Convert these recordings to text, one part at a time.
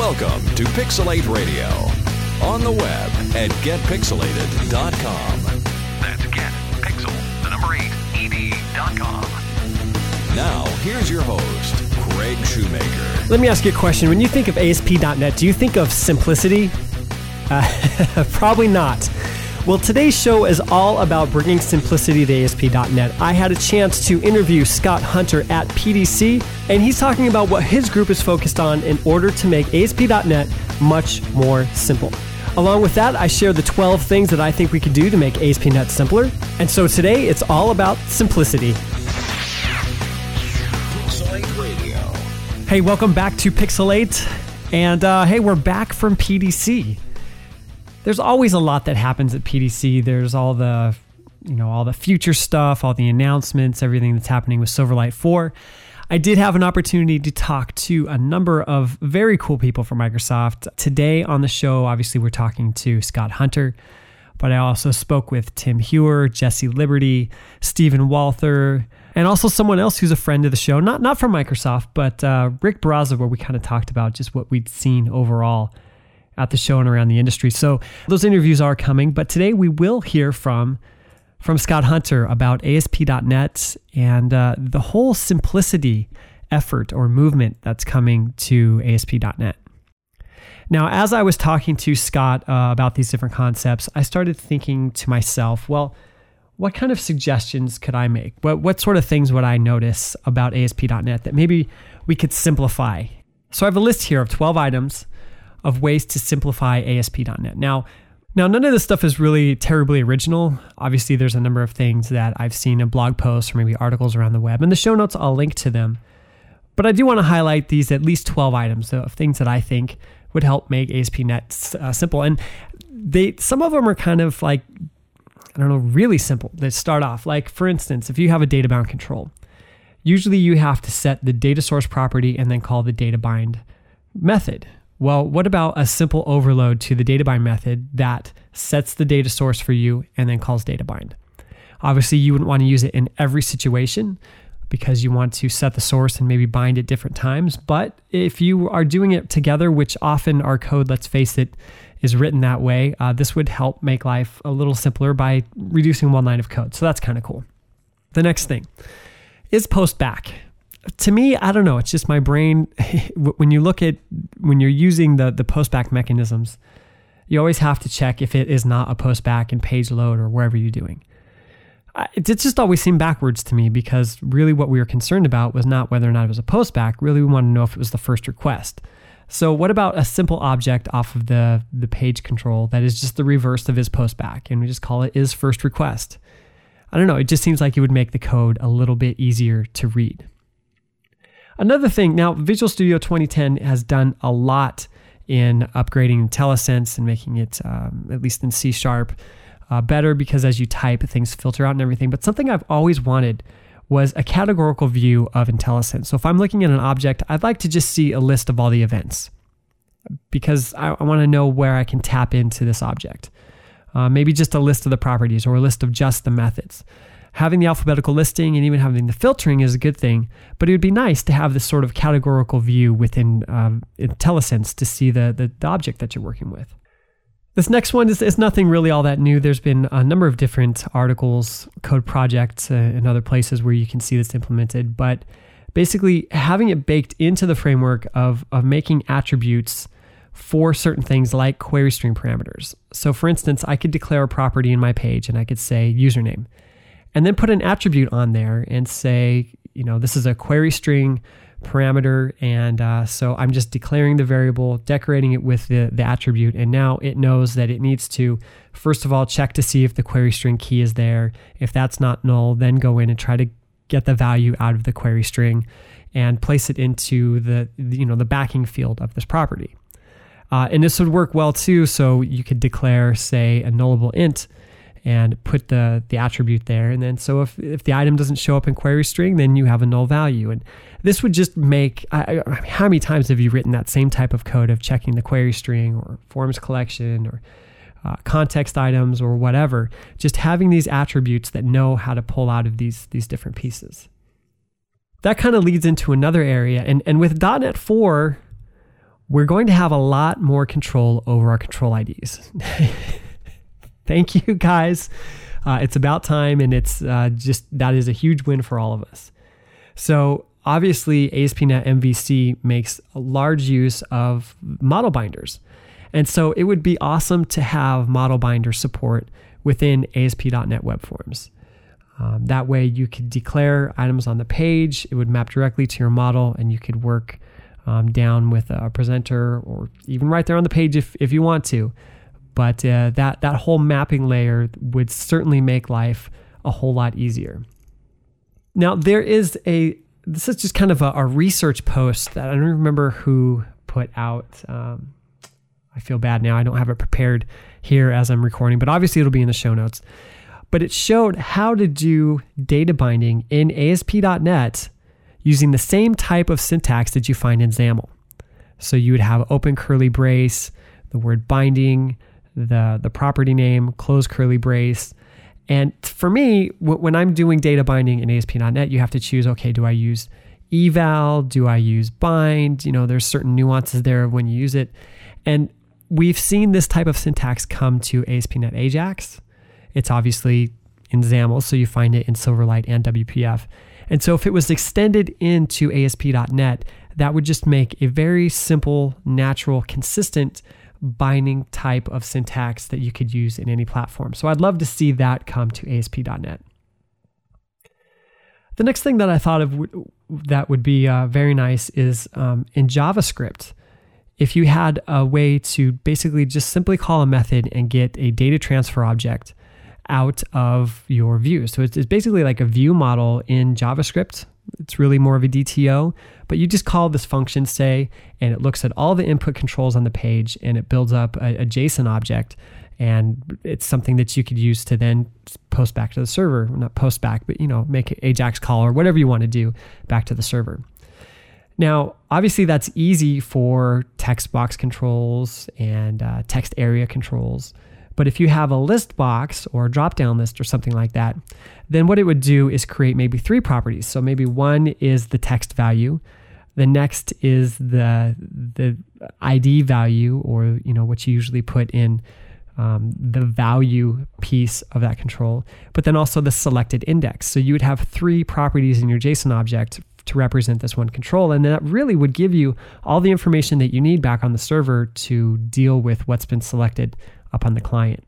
Welcome to Pixel8 Radio, on the web at getpixelated.com. That's getpixel8ed.com. Now, here's your host, Greg Shoemaker. Let me ask you a question. When you think of ASP.NET, do you think of simplicity? Probably not. Well, today's show is all about bringing simplicity to ASP.NET. I had a chance to interview Scott Hunter at PDC, and he's talking about what his group is focused on in order to make ASP.NET much more simple. Along with that, I shared the 12 things that I think we could do to make ASP.NET simpler. And so today, it's all about simplicity. Pixel8 Radio. Hey, welcome back to Pixel8. And hey, we're back from PDC. There's always a lot that happens at PDC. There's all the, all the future stuff, all the announcements, everything that's happening with Silverlight 4. I did have an opportunity to talk to a number of very cool people from Microsoft. Today on the show, obviously, we're talking to Scott Hunter, but I also spoke with Tim Heuer, Jesse Liberty, Stephen Walther, and also someone else who's a friend of the show, not from Microsoft, but Rick Barraza, where we kind of talked about just what we'd seen overall at the show and around the industry. So those interviews are coming, but today we will hear from Scott Hunter about ASP.NET and the whole simplicity effort or movement that's coming to ASP.NET. Now, as I was talking to Scott about these different concepts, I started thinking to myself, well, what kind of suggestions could I make? What sort of things would I notice about ASP.NET that maybe we could simplify? So I have a list here of 12 items of ways to simplify ASP.NET. Now, none of this stuff is really terribly original. Obviously, there's a number of things that I've seen in blog posts or maybe articles around the web. In the show notes, I'll link to them. But I do want to highlight these at least 12 items of things that I think would help make ASP.NET simple. And some of them are kind of like, really simple. They start off, like for instance, if you have a data bound control, usually you have to set the data source property and then call the data bind method. Well, what about a simple overload to the data bind method that sets the data source for you and then calls data bind? Obviously, you wouldn't want to use it in every situation because you want to set the source and maybe bind at different times. But if you are doing it together, which often our code, let's face it, is written that way, this would help make life a little simpler by reducing one line of code. So that's kind of cool. The next thing is post back. To me, I don't know. It's just my brain. When you're using the postback mechanisms, you always have to check if it is not a postback in page load or wherever you're doing. It just always seemed backwards to me because really what we were concerned about was not whether or not it was a postback. Really, we wanted to know if it was the first request. So what about a simple object off of the page control that is just the reverse of is postback, and we just call it is first request? I don't know. It just seems like it would make the code a little bit easier to read. Another thing, now Visual Studio 2010 has done a lot in upgrading IntelliSense and making it, at least in C Sharp, better because as you type, things filter out and everything. But something I've always wanted was a categorical view of IntelliSense. So if I'm looking at an object, I'd like to just see a list of all the events because I want to know where I can tap into this object. Maybe just a list of the properties or a list of just the methods. Having the alphabetical listing and even having the filtering is a good thing, but it would be nice to have this sort of categorical view within IntelliSense to see the object that you're working with. This next one is nothing really all that new. There's been a number of different articles, code projects, and other places where you can see this implemented, but basically having it baked into the framework of making attributes for certain things like query string parameters. So for instance, I could declare a property in my page and I could say username, and then put an attribute on there and say, this is a query string parameter. And so I'm just declaring the variable, decorating it with the attribute. And now it knows that it needs to, first of all, check to see if the query string key is there. If that's not null, then go in and try to get the value out of the query string and place it into the backing field of this property. And this would work well too. So you could declare, say, a nullable int and put the attribute there. And then so if the item doesn't show up in query string, then you have a null value. And this would just make, I mean, how many times have you written that same type of code of checking the query string or forms collection or context items or whatever, just having these attributes that know how to pull out of these different pieces. That kind of leads into another area. And with .NET 4, we're going to have a lot more control over our control IDs. Thank you, guys. It's about time, and it's just, that is a huge win for all of us. So obviously, ASP.NET MVC makes a large use of model binders. And so it would be awesome to have model binder support within ASP.NET web forms. That way you could declare items on the page, it would map directly to your model, and you could work down with a presenter or even right there on the page if you want to. But that whole mapping layer would certainly make life a whole lot easier. Now, this is just kind of a research post that I don't remember who put out. I feel bad now. I don't have it prepared here as I'm recording, but obviously it'll be in the show notes. But it showed how to do data binding in ASP.NET using the same type of syntax that you find in XAML. So you would have open curly brace, the word binding, the property name, close curly brace. And for me, when I'm doing data binding in ASP.NET, you have to choose, okay, do I use eval? Do I use bind? You know, there's certain nuances there when you use it. And we've seen this type of syntax come to ASP.NET AJAX. It's obviously in XAML, so you find it in Silverlight and WPF. And so if it was extended into ASP.NET, that would just make a very simple, natural, consistent binding type of syntax that you could use in any platform. So I'd love to see that come to ASP.NET. The next thing that I thought of that would be very nice is in JavaScript. If you had a way to basically just simply call a method and get a data transfer object out of your view. So it's basically like a view model in JavaScript. It's really more of a DTO, but you just call this function, say, and it looks at all the input controls on the page and it builds up a JSON object. And it's something that you could use to then post back to the server, not post back, but, you know, make an AJAX call or whatever you want to do back to the server. Now, obviously, that's easy for text box controls and text area controls. But if you have a list box or a drop-down list or something like that, then what it would do is create maybe three properties. So maybe one is the text value. The next is the ID value, or, you know, what you usually put in the value piece of that control. But then also the selected index. So you would have three properties in your JSON object to represent this one control. And that really would give you all the information that you need back on the server to deal with what's been selected up on the client.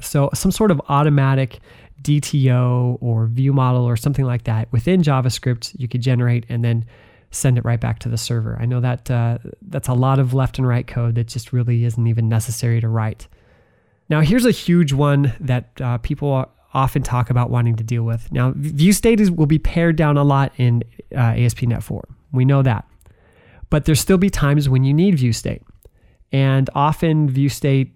So some sort of automatic DTO or view model or something like that within JavaScript you could generate and then send it right back to the server. I know that that's a lot of left and right code that just really isn't even necessary to write. Now here's a huge one that people often talk about wanting to deal with. Now, view state will be pared down a lot in ASP.NET 4. We know that. But there'll still be times when you need view state. And often view state,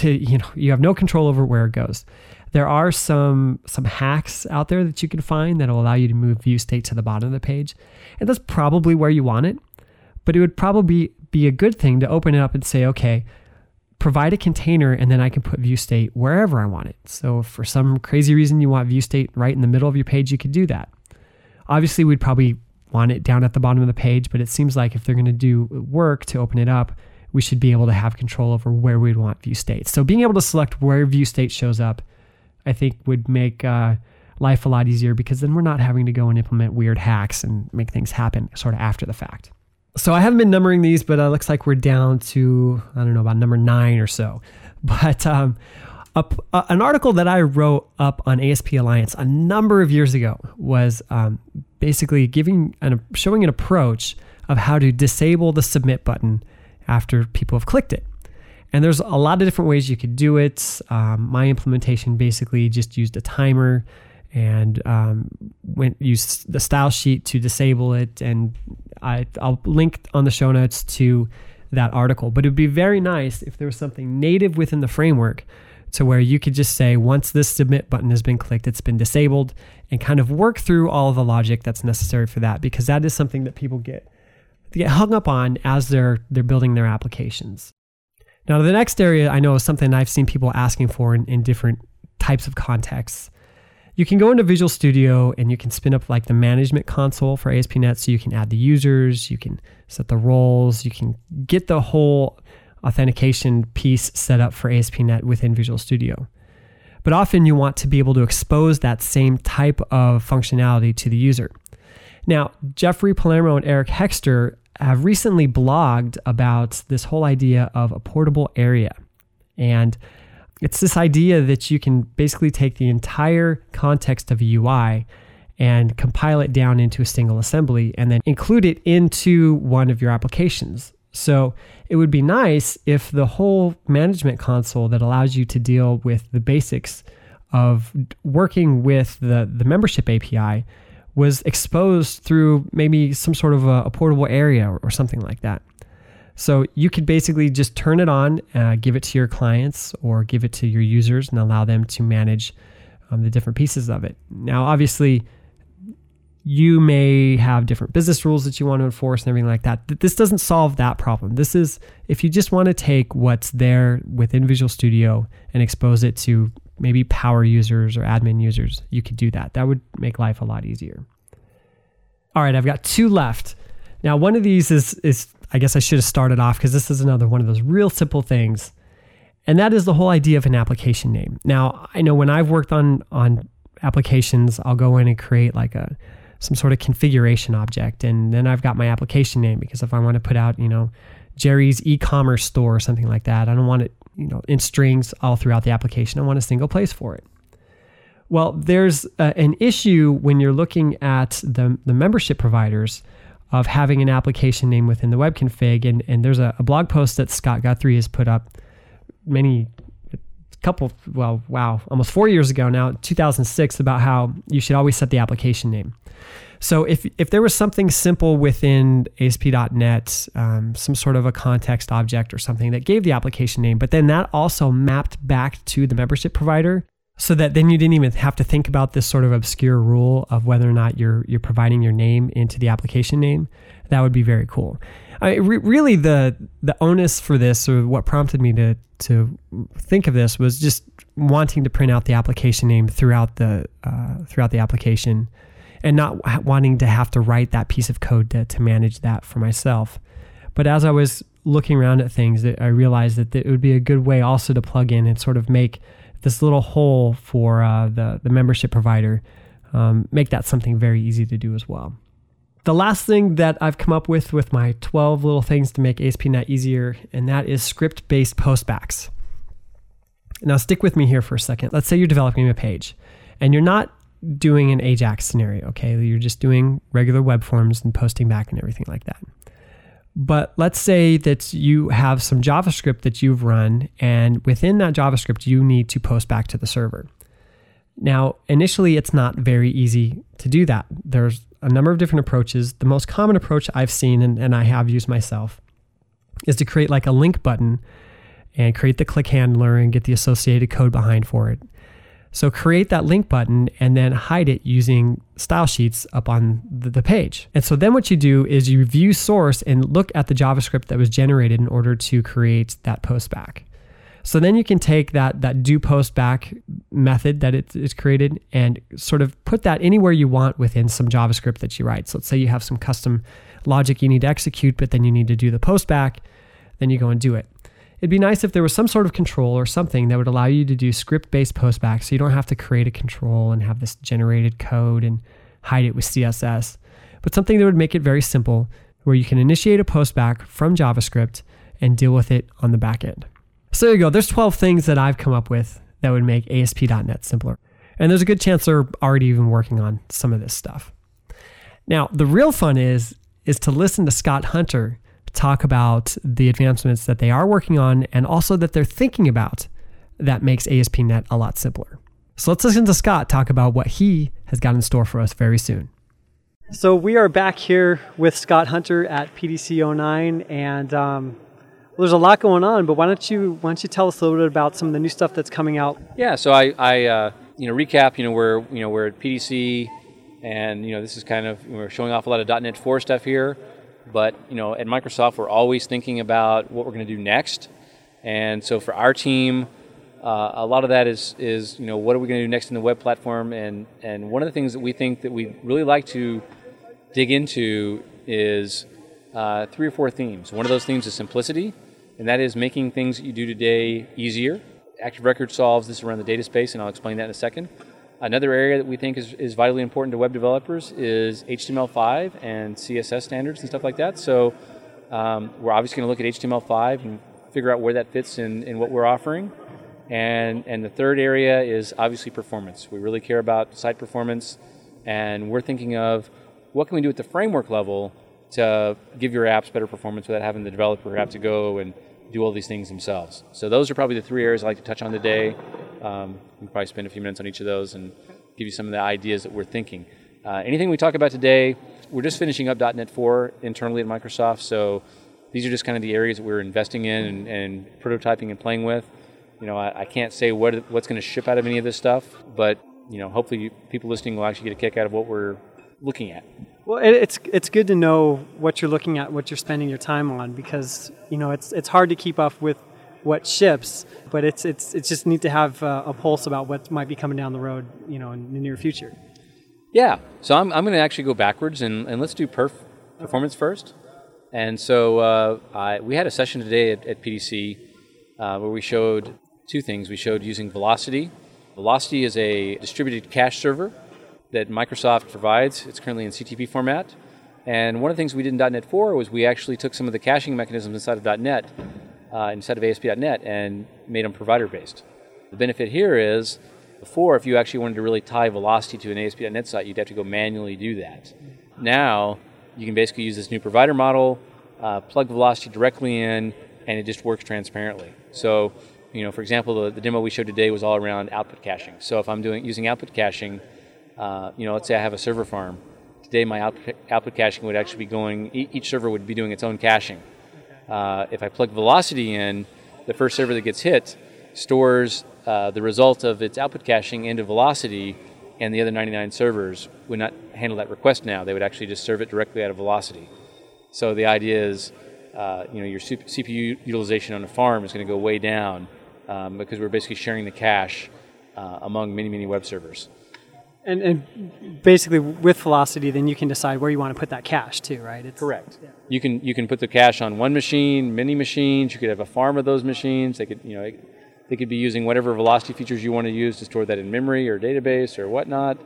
you have no control over where it goes. There are some hacks out there that you can find that will allow you to move view state to the bottom of the page. And that's probably where you want it. But it would probably be a good thing to open it up and say, okay, provide a container and then I can put view state wherever I want it. So if for some crazy reason you want view state right in the middle of your page, you could do that. Obviously, we'd probably want it down at the bottom of the page, but it seems like if they're going to do work to open it up, we should be able to have control over where we'd want view state. So being able to select where view state shows up, I think would make life a lot easier, because then we're not having to go and implement weird hacks and make things happen sort of after the fact. So I haven't been numbering these, but it looks like we're down to, I don't know, about number 9 or so. But an article that I wrote up on ASP Alliance a number of years ago was basically showing an approach of how to disable the submit button after people have clicked it. And there's a lot of different ways you could do it. My implementation basically just used a timer and used the style sheet to disable it. And I'll link on the show notes to that article. But it'd be very nice if there was something native within the framework to where you could just say, once this submit button has been clicked, it's been disabled, and kind of work through all of the logic that's necessary for that, because that is something that people get hung up on as they're building their applications. Now, the next area I know is something I've seen people asking for in different types of contexts. You can go into Visual Studio and you can spin up like the management console for ASP.NET, so you can add the users, you can set the roles, you can get the whole authentication piece set up for ASP.NET within Visual Studio. But often you want to be able to expose that same type of functionality to the user. Now, Jeffrey Palermo and Eric Hexter have recently blogged about this whole idea of a portable area. And it's this idea that you can basically take the entire context of a UI and compile it down into a single assembly and then include it into one of your applications. So it would be nice if the whole management console that allows you to deal with the basics of working with the membership API was exposed through maybe some sort of a portable area or something like that. So you could basically just turn it on, give it to your clients or give it to your users and allow them to manage the different pieces of it. Now, obviously, you may have different business rules that you want to enforce and everything like that. This doesn't solve that problem. This is if you just want to take what's there within Visual Studio and expose it to maybe power users or admin users, you could do that. That would make life a lot easier. All right, I've got two left. Now, one of these is I guess I should have started off because this is another one of those real simple things. And that is the whole idea of an application name. Now, I know when I've worked on applications, I'll go in and create like some sort of configuration object. And then I've got my application name because if I want to put out, Jerry's e-commerce store or something like that, I don't want it, in strings all throughout the application. I want a single place for it. Well, there's an issue when you're looking at the membership providers of having an application name within the web config. And there's a blog post that Scott Guthrie has put up almost 4 years ago now, 2006, about how you should always set the application name. So if there was something simple within ASP.NET, some sort of a context object or something that gave the application name, but then that also mapped back to the membership provider, so that then you didn't even have to think about this sort of obscure rule of whether or not you're providing your name into the application name. That would be very cool. Really, the onus for this, or what prompted me to think of this, was just wanting to print out the application name throughout the application, and not wanting to have to write that piece of code to manage that for myself. But as I was looking around at things, I realized that it would be a good way also to plug in and sort of make this little hole for the membership provider, make that something very easy to do as well. The last thing that I've come up with my 12 little things to make ASP.NET easier, and that is script-based postbacks. Now stick with me here for a second. Let's say you're developing a page, and you're not doing an AJAX scenario, okay? You're just doing regular web forms and posting back and everything like that. But let's say that you have some JavaScript that you've run, and within that JavaScript, you need to post back to the server. Now, initially, it's not very easy to do that. There's a number of different approaches. The most common approach I've seen, and I have used myself, is to create like a link button and create the click handler and get the associated code behind for it. So create that link button and then hide it using style sheets up on the page. And so then what you do is you view source and look at the JavaScript that was generated in order to create that postback. So then you can take that do postback method that it's created and sort of put that anywhere you want within some JavaScript that you write. So let's say you have some custom logic you need to execute, but then you need to do the postback, then you go and do it. It'd be nice if there was some sort of control or something that would allow you to do script-based postbacks, so you don't have to create a control and have this generated code and hide it with CSS, but something that would make it very simple where you can initiate a postback from JavaScript and deal with it on the back end. So there you go. There's 12 things that I've come up with that would make ASP.NET simpler. And there's a good chance they're already even working on some of this stuff. Now, the real fun is to listen to Scott Hunter talk about the advancements that they are working on and also that they're thinking about that makes ASP.NET a lot simpler. So let's listen to Scott talk about what he has got in store for us very soon. So we are back here with Scott Hunter at PDC09, and there's a lot going on, but why don't you tell us a little bit about some of the new stuff that's coming out? Yeah, so I recap, we're at PDC, and this is kind of, we're showing off a lot of .NET 4 stuff here. But, at Microsoft, we're always thinking about what we're going to do next. And so for our team, A lot of that is what are we going to do next in the web platform, and one of the things that we think that we'd really like to dig into is three or four themes. One of those themes is simplicity, and that is making things that you do today easier. Active Record solves this around the data space, and I'll explain that in a second. Another area that we think is vitally important to web developers is HTML5 and CSS standards and stuff like that. So we're obviously going to look at HTML5 and figure out where that fits in what we're offering. And the third area is obviously performance. We really care about site performance, and we're thinking of what can we do at the framework level to give your apps better performance without having the developer have to go and do all these things themselves. So those are probably the three areas I like to touch on today. We can probably spend a few minutes on each of those and give you some of the ideas that we're thinking. Anything we talk about today, we're just finishing up .NET 4 internally at Microsoft, so these are just kind of the areas that we're investing in and prototyping and playing with. I can't say what's going to ship out of any of this stuff, but hopefully people listening will actually get a kick out of what we're looking at. Well, it's good to know what you're looking at, what you're spending your time on, because it's hard to keep up with what ships, but it's just neat to have a pulse about what might be coming down the road, in the near future. Yeah. So I'm going to actually go backwards and let's do performance first. And so we had a session today at PDC where we showed two things. We showed using Velocity. Velocity is a distributed cache server that Microsoft provides. It's currently in CTP format. And one of the things we did in .NET 4 was we actually took some of the caching mechanisms inside of .NET, inside of ASP.NET, and made them provider-based. The benefit here is, before, if you actually wanted to really tie Velocity to an ASP.NET site, you'd have to go manually do that. Now, you can basically use this new provider model, plug Velocity directly in, and it just works transparently. So, for example, the demo we showed today was all around output caching. So if I'm using output caching, let's say I have a server farm. Today my output caching would actually be going, each server would be doing its own caching. If I plug Velocity in, the first server that gets hit stores the result of its output caching into Velocity, and the other 99 servers would not handle that request now. They would actually just serve it directly out of Velocity. So the idea is, your CPU utilization on a farm is going to go way down because we're basically sharing the cache among many, many web servers. And basically, with Velocity, then you can decide where you want to put that cache too, right? Correct. Yeah. You can put the cache on one machine, many machines. You could have a farm of those machines. They could they could be using whatever Velocity features you want to use to store that in memory or database or whatnot.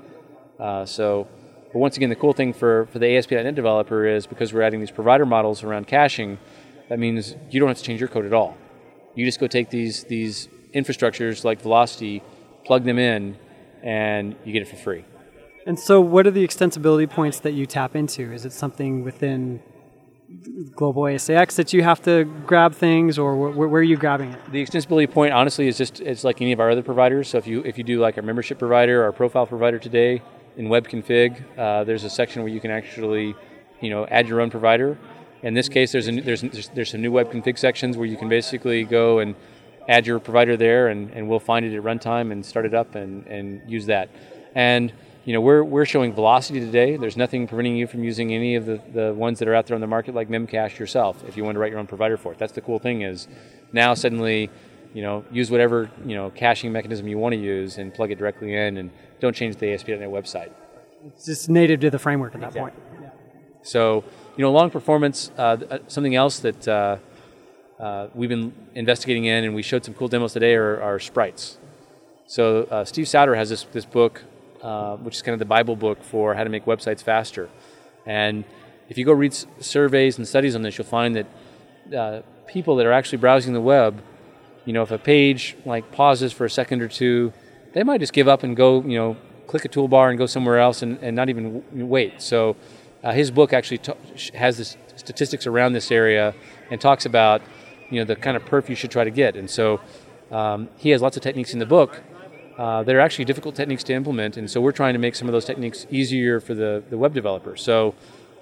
But once again, the cool thing for the ASP.NET developer is because we're adding these provider models around caching, that means you don't have to change your code at all. You just go take these infrastructures like Velocity, plug them in, and you get it for free. And so what are the extensibility points that you tap into? Is it something within Global ASAX that you have to grab things, or where are you grabbing it? The extensibility point, honestly, is just it's like any of our other providers. So if you do like our membership provider or our profile provider today in webconfig, there's a section where you can actually add your own provider. In this case, there's some new webconfig sections where you can basically go and add your provider there, and we'll find it at runtime and start it up and use that. And we're showing Velocity today. There's nothing preventing you from using any of the ones that are out there on the market, like Memcache yourself, if you want to write your own provider for it. That's the cool thing is now suddenly, use whatever caching mechanism you want to use and plug it directly in, and don't change the ASP.NET website. It's just native to the framework at that point. Yeah. So long performance. Something else that we've been investigating in, and we showed some cool demos today, are sprites. So Steve Souders has this book, which is kind of the Bible book for how to make websites faster. And if you go read surveys and studies on this, you'll find that people that are actually browsing the web, if a page pauses for a second or two, they might just give up and go, click a toolbar and go somewhere else and not even wait. So his book actually has this statistics around this area and talks about the kind of perf you should try to get. And so he has lots of techniques in the book that are actually difficult techniques to implement, and so we're trying to make some of those techniques easier for the web developer. So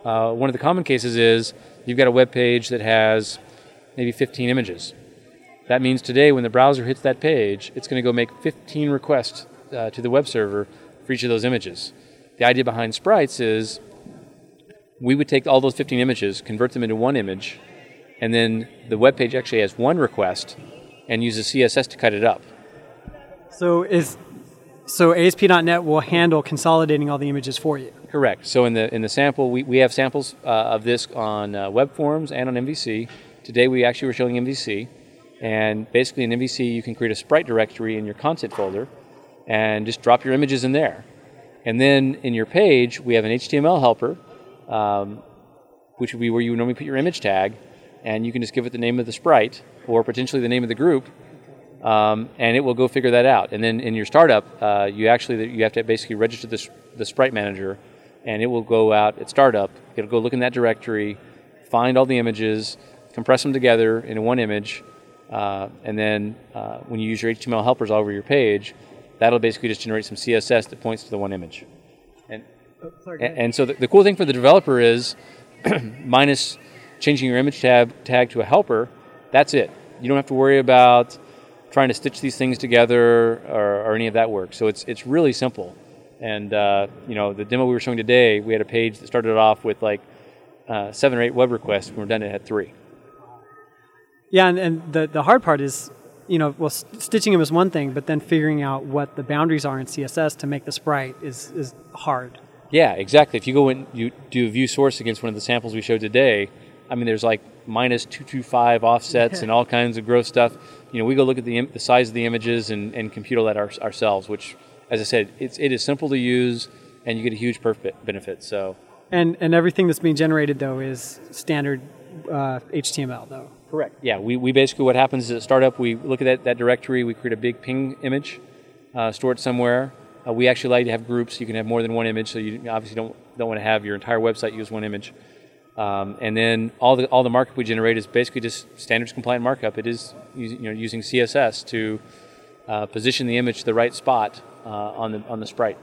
one of the common cases is you've got a web page that has maybe 15 images. That means today when the browser hits that page, it's going to go make 15 requests to the web server for each of those images. The idea behind sprites is we would take all those 15 images, convert them into one image, and then the web page actually has one request and uses CSS to cut it up. So ASP.NET will handle consolidating all the images for you. Correct. So in the sample, we have samples of this on web forms and on MVC. Today we actually were showing MVC. And basically in MVC, you can create a sprite directory in your content folder and just drop your images in there. And then in your page, we have an HTML helper, which would be where you would normally put your image tag, and you can just give it the name of the sprite or potentially the name of the group, and it will go figure that out. And then in your startup, you have to basically register the sprite manager, and it will go out at startup. It'll go look in that directory, find all the images, compress them together into one image, and then when you use your HTML helpers all over your page, that'll basically just generate some CSS that points to the one image. And so the cool thing for the developer is, minus changing your image tag to a helper, that's it. You don't have to worry about trying to stitch these things together or any of that work. So it's really simple. And the demo we were showing today, we had a page that started off with 7 or 8 web requests. When we were done, it had 3. Yeah, and the hard part is, stitching them is one thing, but then figuring out what the boundaries are in CSS to make the sprite is hard. Yeah, exactly. If you go and you do view source against one of the samples we showed today, I mean, there's minus 225 offsets and all kinds of gross stuff. We go look at the size of the images and compute all that ourselves, which, as I said, it is simple to use and you get a huge benefit. So. And everything that's being generated, though, is standard HTML, though. Correct. Yeah, we basically, what happens is at startup, we look at that directory, we create a big ping image, store it somewhere. We actually like to have groups. You can have more than one image, so you obviously don't want to have your entire website use one image. And then all the markup we generate is basically just standards compliant markup. It is using CSS to position the image to the right spot on the sprite.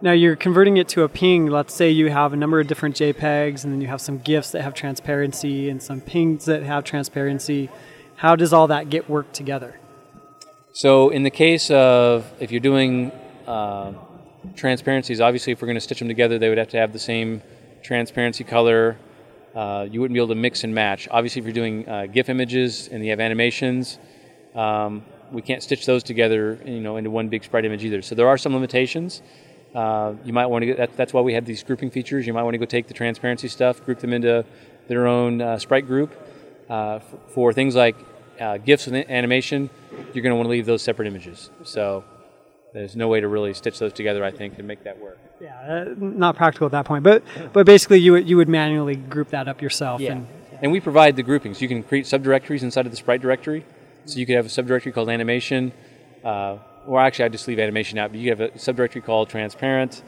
Now you're converting it to a ping. Let's say you have a number of different JPEGs, and then you have some GIFs that have transparency and some pings that have transparency. How does all that get worked together? So in the case of, if you're doing transparencies, obviously if we're going to stitch them together, they would have to have the same transparency color. You wouldn't be able to mix and match. Obviously, if you're doing GIF images and you have animations, we can't stitch those together into one big sprite image either. So there are some limitations. You might want to that's why we have these grouping features. You might want to go take the transparency stuff, group them into their own sprite group. For things like GIFs and animation, you're going to want to leave those separate images. So there's no way to really stitch those together, I think, to make that work. Yeah, not practical at that point. But basically, you would manually group that up yourself. Yeah. And we provide the groupings. You can create subdirectories inside of the sprite directory. So you could have a subdirectory called animation. Or actually, I just leave animation out. But you have a subdirectory called transparent.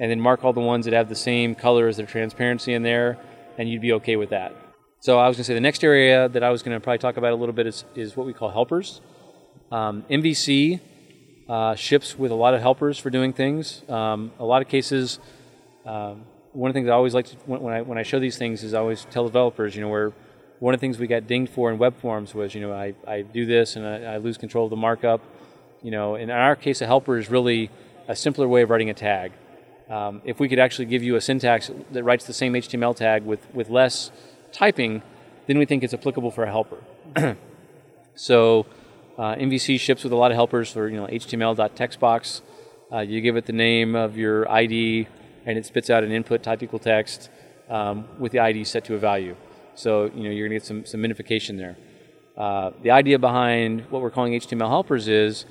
And then mark all the ones that have the same color as their transparency in there. And you'd be okay with that. So I was going to say the next area that I was going to probably talk about a little bit is what we call helpers. MVC... ships with a lot of helpers for doing things. A lot of cases, one of the things I always like to, when I show these things, is I always tell developers, where one of the things we got dinged for in web forms was, I do this and I lose control of the markup. In our case, a helper is really a simpler way of writing a tag. If we could actually give you a syntax that writes the same HTML tag with less typing, then we think it's applicable for a helper. So... MVC ships with a lot of helpers for HTML.textbox. You give it the name of your ID, and it spits out an input type equal text with the ID set to a value. So you're going to get some minification there. The idea behind what we're calling HTML helpers is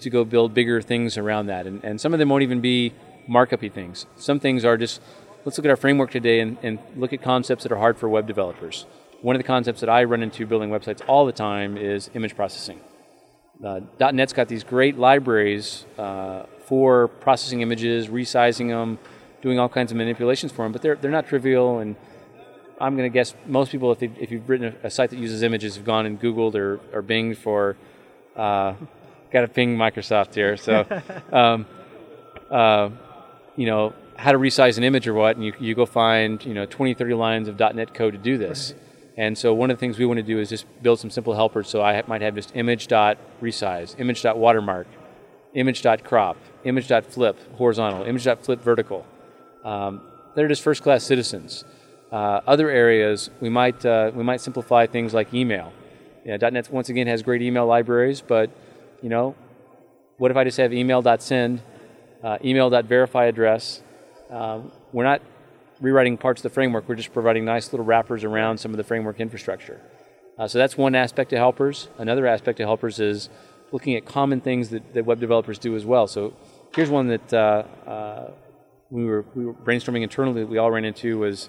to go build bigger things around that, and some of them won't even be markup-y things. Some things are just, let's look at our framework today and look at concepts that are hard for web developers. One of the concepts that I run into building websites all the time is image processing. .NET's got these great libraries for processing images, resizing them, doing all kinds of manipulations for them, but they're not trivial, and I'm going to guess most people, if you've written a site that uses images, have gone and Googled or Binged for... got to ping Microsoft here, so... how to resize an image or what, and you go find 20, 30 lines of .NET code to do this. And so one of the things we want to do is just build some simple helpers. So I might have just image.resize, image.watermark, image.crop, image.flip, horizontal, image.flip, vertical. They're just first-class citizens. Other areas, we might simplify things like email. .NET, once again, has great email libraries, but What if I just have email.send, email.verify address? We're not rewriting parts of the framework. We're just providing nice little wrappers around some of the framework infrastructure. So that's one aspect of helpers. Another aspect of helpers is looking at common things that web developers do as well. So here's one that we were brainstorming internally that we all ran into was,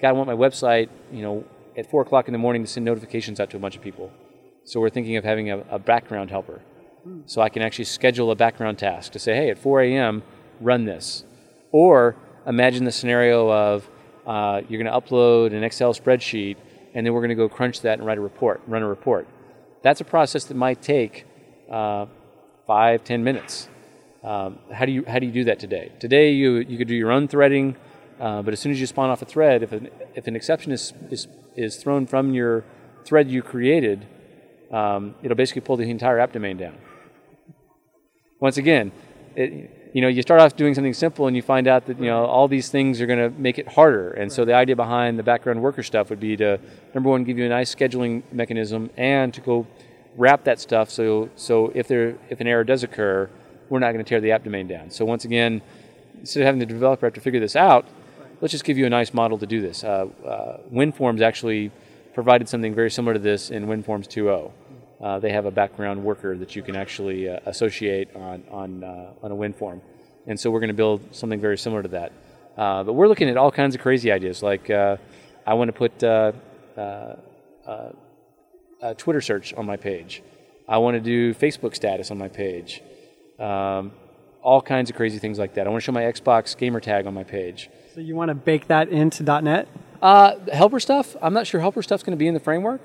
God, I want my website, at 4 o'clock in the morning to send notifications out to a bunch of people. So we're thinking of having a background helper. So I can actually schedule a background task to say, hey, at 4 a.m., run this. Or imagine the scenario of you're going to upload an Excel spreadsheet, and then we're going to go crunch that and run a report. That's a process that might take 5-10 minutes. How do you do that today? Today you could do your own threading, but as soon as you spawn off a thread, if an exception is thrown from your thread you created, it'll basically pull the entire app domain down. Once again, you start off doing something simple and you find out that all these things are going to make it harder. And so the idea behind the background worker stuff would be to, number one, give you a nice scheduling mechanism and to go wrap that stuff so if an error does occur, we're not going to tear the app domain down. So once again, instead of having the developer have to figure this out, let's just give you a nice model to do this. WinForms actually provided something very similar to this in WinForms 2.0. They have a background worker that you can actually associate on a WinForm. And so we're going to build something very similar to that. But we're looking at all kinds of crazy ideas, like I want to put a Twitter search on my page. I want to do Facebook status on my page. All kinds of crazy things like that. I want to show my Xbox gamer tag on my page. So you want to bake that into .NET? Helper stuff? I'm not sure helper stuff's going to be in the framework.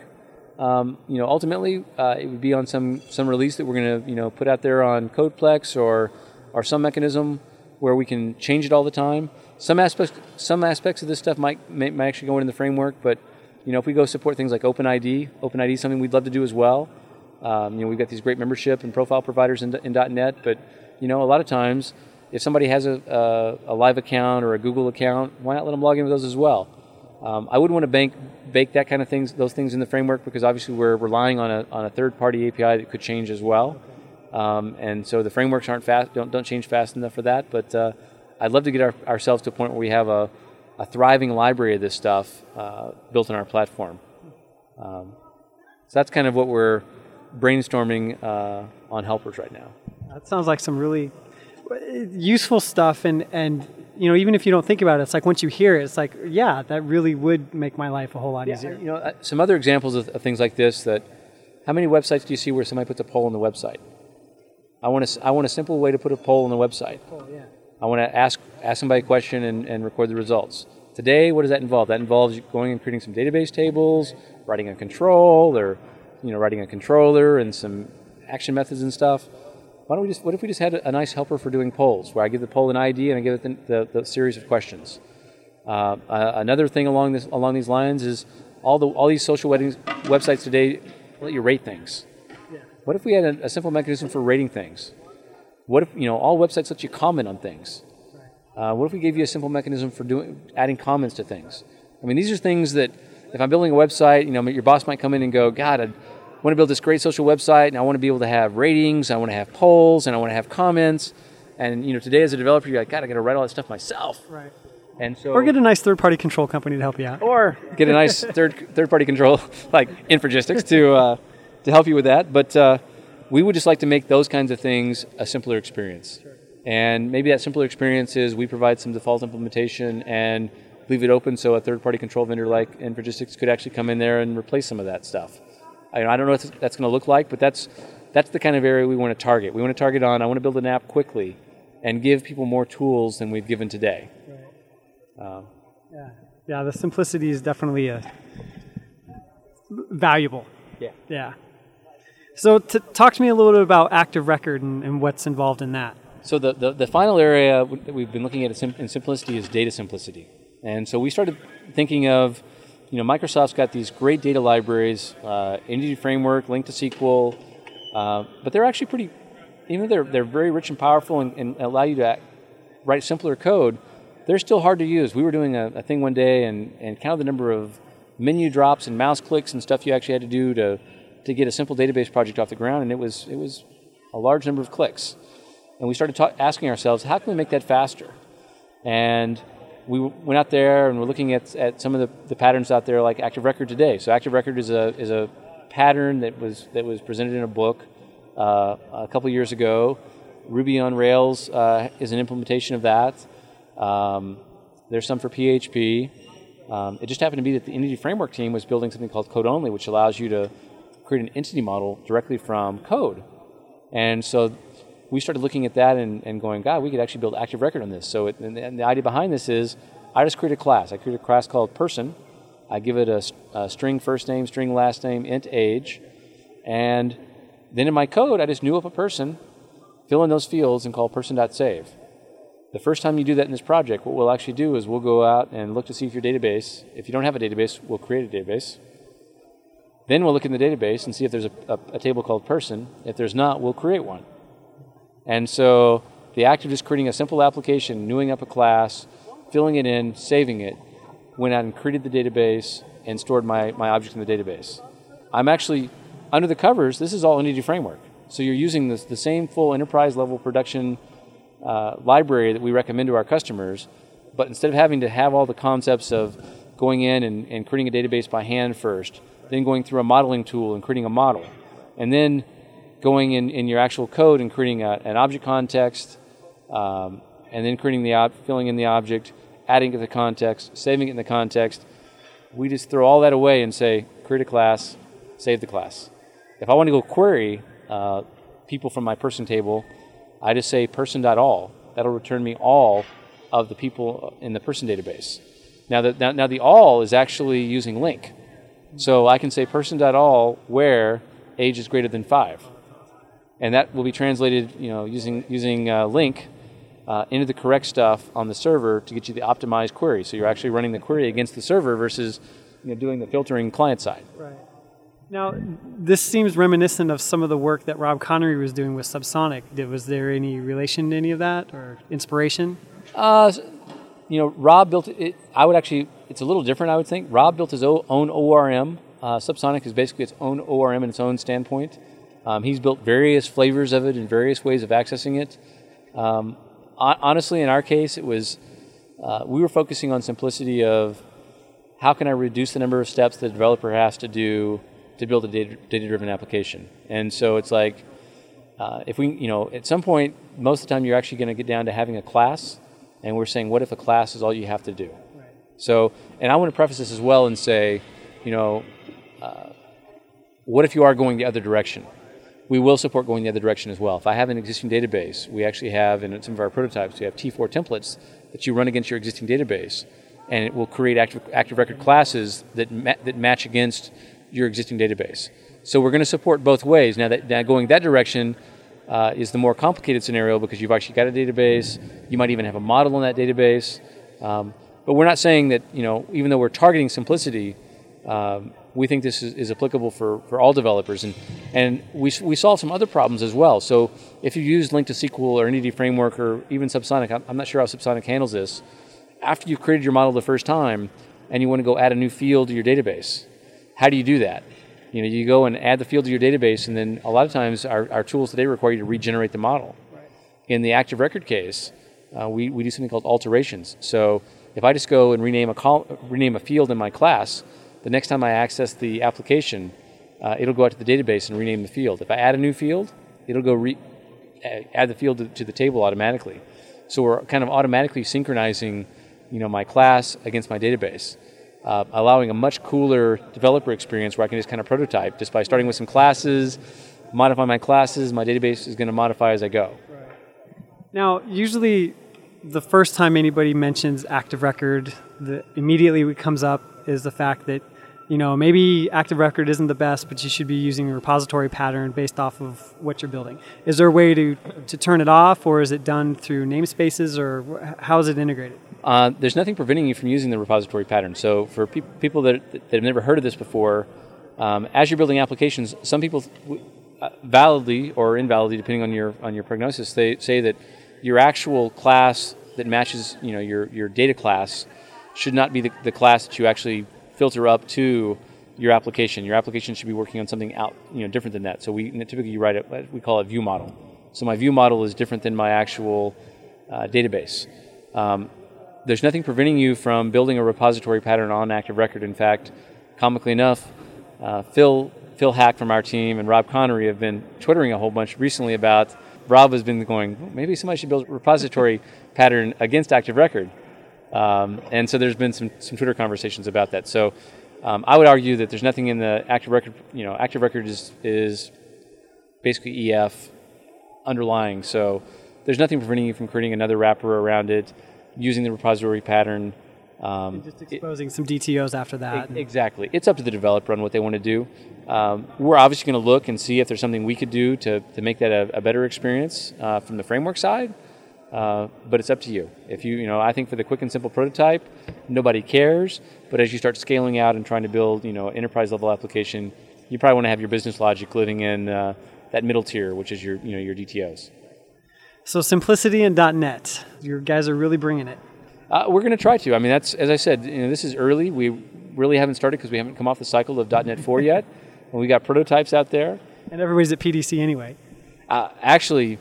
Ultimately, it would be on some release that we're going to put out there on Codeplex or some mechanism where we can change it all the time. Some aspects of this stuff might actually go into the framework, but if we go support things like OpenID is something we'd love to do as well. We've got these great membership and profile providers in .NET, but a lot of times if somebody has a Live account or a Google account, why not let them log in with those as well? I wouldn't want to bake that kind of things, those things in the framework, because obviously we're relying on a third-party API that could change as well, and so the frameworks don't change fast enough for that. But I'd love to get ourselves to a point where we have a thriving library of this stuff built on our platform. So that's kind of what we're brainstorming on helpers right now. That sounds like some really useful stuff, and even if you don't think about it, it's like once you hear it, it's like, yeah, that really would make my life a whole lot easier. Some other examples of things like this: that how many websites do you see where somebody puts a poll on the website? I want a simple way to put a poll on the website. Oh, yeah. I want to ask somebody a question and record the results. Today, what does that involve? That involves going and creating some database tables, writing a control, or writing a controller and some action methods and stuff. What if we just had a nice helper for doing polls, where I give the poll an ID and I give it the series of questions? Another thing along these lines is all these social websites today let you rate things. Yeah. What if we had a simple mechanism for rating things? What if all websites let you comment on things? What if we gave you a simple mechanism for adding comments to things? I mean, these are things that if I'm building a website, your boss might come in and go, God, I want to build this great social website, and I want to be able to have ratings, I want to have polls, and I want to have comments. And today as a developer, you're like, God, I got to write all that stuff myself. Right. And so, or get a nice third-party control company to help you out. Or get a nice third-party control like Infragistics to help you with that. But we would just like to make those kinds of things a simpler experience. Sure. And maybe that simpler experience is we provide some default implementation and leave it open so a third-party control vendor like Infragistics could actually come in there and replace some of that stuff. I don't know what that's going to look like, but that's the kind of area we want to target. We want to target on, I want to build an app quickly and give people more tools than we've given today. Right. Yeah, the simplicity is definitely valuable. Yeah. So talk to me a little bit about Active Record and what's involved in that. So the final area that we've been looking at in simplicity is data simplicity. And so we started thinking of, Microsoft's got these great data libraries, Entity Framework, Link to SQL, but they're actually pretty, even though they're very rich and powerful and allow you to write simpler code, they're still hard to use. We were doing a thing one day and counted the number of menu drops and mouse clicks and stuff you actually had to do to get a simple database project off the ground, and it was a large number of clicks. And we started asking ourselves, how can we make that faster? And we went out there and we're looking at some of the patterns out there, like Active Record today. So Active Record is a pattern that was presented in a book a couple years ago. Ruby on Rails is an implementation of that. There's some for PHP. It just happened to be that the Entity Framework team was building something called Code Only, which allows you to create an entity model directly from code. And so we started looking at that and going, God, we could actually build Active Record on this. So and the idea behind this is I just create a class. I create a class called Person. I give it a string first name, string last name, int age. And then in my code, I just new up a person, fill in those fields, and call person.save. The first time you do that in this project, what we'll actually do is we'll go out and look to see if your database, if you don't have a database, we'll create a database. Then we'll look in the database and see if there's a table called person. If there's not, we'll create one. And so the act of just creating a simple application, newing up a class, filling it in, saving it, went out and created the database and stored my object in the database. I'm actually, under the covers, this is all Entity Framework. So you're using the same full enterprise-level production library that we recommend to our customers, but instead of having to have all the concepts of going in and creating a database by hand first, then going through a modeling tool and creating a model, and then going in your actual code and creating an object context, and then creating filling in the object, adding to the context, saving it in the context, we just throw all that away and say, create a class, save the class. If I want to go query people from my person table, I just say person.all. That'll return me all of the people in the person database. Now the all is actually using link. So I can say person.all where age is greater than 5. And that will be translated, using link into the correct stuff on the server to get you the optimized query. So you're actually running the query against the server versus doing the filtering client side. Right. Now, this seems reminiscent of some of the work that Rob Connery was doing with Subsonic. Was there any relation to any of that or inspiration? Rob built it. It's a little different, I would think. Rob built his own ORM. Subsonic is basically its own ORM in its own standpoint. He's built various flavors of it and various ways of accessing it. Honestly, in our case, it was we were focusing on simplicity of how can I reduce the number of steps the developer has to do to build a data-driven application. And so it's like, if we, at some point, most of the time you're actually going to get down to having a class, and we're saying, what if a class is all you have to do? Right. So, and I want to preface this as well and say, what if you are going the other direction? We will support going the other direction as well. If I have an existing database, we actually have, in some of our prototypes, we have T4 templates that you run against your existing database, and it will create active record classes that match against your existing database. So we're going to support both ways. Now going that direction is the more complicated scenario because you've actually got a database. You might even have a model in that database. But we're not saying that, even though we're targeting simplicity, we think this is applicable for all developers. And we solve some other problems as well. So if you use Link to SQL or Entity Framework or even Subsonic, I'm not sure how Subsonic handles this, after you've created your model the first time and you want to go add a new field to your database, how do you do that? You go and add the field to your database, and then a lot of times our tools today require you to regenerate the model. Right. In the Active Record case, we do something called alterations. So if I just go and rename a field in my class, the next time I access the application, it'll go out to the database and rename the field. If I add a new field, it'll go add the field to the table automatically. So we're kind of automatically synchronizing, my class against my database. Allowing a much cooler developer experience where I can just kind of prototype just by starting with some classes, modify my classes, my database is going to modify as I go. Right. Now, usually the first time anybody mentions Active Record, immediately what comes up is the fact that, maybe Active Record isn't the best, but you should be using a repository pattern based off of what you're building. Is there a way to turn it off, or is it done through namespaces, or how is it integrated? There's nothing preventing you from using the repository pattern. So for people that have never heard of this before, as you're building applications, some people validly or invalidly, depending on your prognosis, they say that your actual class that matches your data class should not be the class that you actually filter up to your application. Your application should be working on something out, different than that. So we typically write it. We call it view model. So my view model is different than my actual database. There's nothing preventing you from building a repository pattern on Active Record. In fact, comically enough, Phil Hack from our team and Rob Connery have been twittering a whole bunch recently about. Rob has been going, maybe somebody should build a repository pattern against Active Record. And so there's been some Twitter conversations about that. So I would argue that there's nothing in the Active Record, Active Record is basically EF underlying. So there's nothing preventing you from creating another wrapper around it, using the repository pattern. And just exposing some DTOs after that. Exactly. It's up to the developer on what they want to do. We're obviously going to look and see if there's something we could do to make that a better experience from the framework side. But it's up to you. If you I think for the quick and simple prototype, nobody cares. But as you start scaling out and trying to build, enterprise level application, you probably want to have your business logic living in that middle tier, which is your DTOs. So simplicity in .NET, your guys are really bringing it. We're going to try to. I mean, that's, as I said, this is early. We really haven't started because we haven't come off the cycle of .NET 4 yet. And we got prototypes out there. And everybody's at PDC anyway. Everybody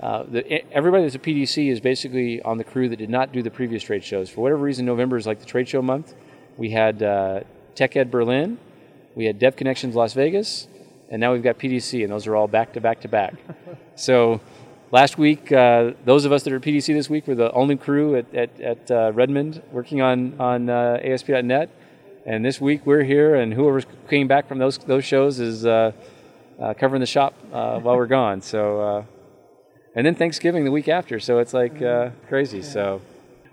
that's at PDC is basically on the crew that did not do the previous trade shows. For whatever reason, November is like the trade show month. We had Tech Ed Berlin. We had Dev Connections Las Vegas. And now we've got PDC, and those are all back to back to back. So... last week, those of us that are at PDC this week were the only crew at Redmond working on ASP.NET. And this week we're here, and whoever came back from those shows is covering the shop while we're gone. So, and then Thanksgiving the week after. So it's like crazy. Yeah. So,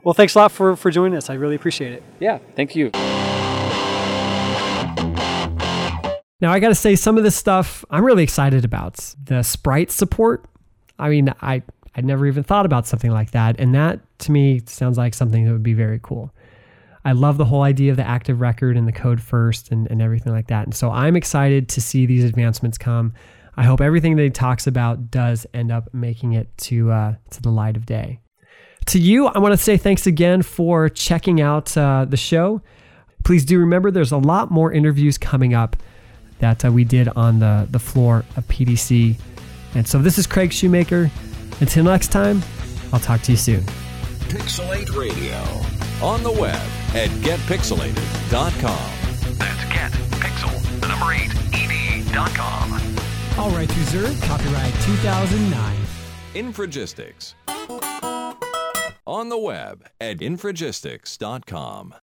well, thanks a lot for joining us. I really appreciate it. Yeah, thank you. Now I got to say, some of this stuff I'm really excited about. The sprite support. I mean, I'd never even thought about something like that. And that, to me, sounds like something that would be very cool. I love the whole idea of the Active Record and the code first and everything like that. And so I'm excited to see these advancements come. I hope everything that he talks about does end up making it to the light of day. To you, I want to say thanks again for checking out the show. Please do remember there's a lot more interviews coming up that we did on the floor of PDC. And so this is Craig Shoemaker. Until next time, I'll talk to you soon. Pixel8 Radio. On the web at getpixelated.com. That's getpixel8ed.com. All rights reserved. Copyright 2009. Infragistics. On the web at infragistics.com.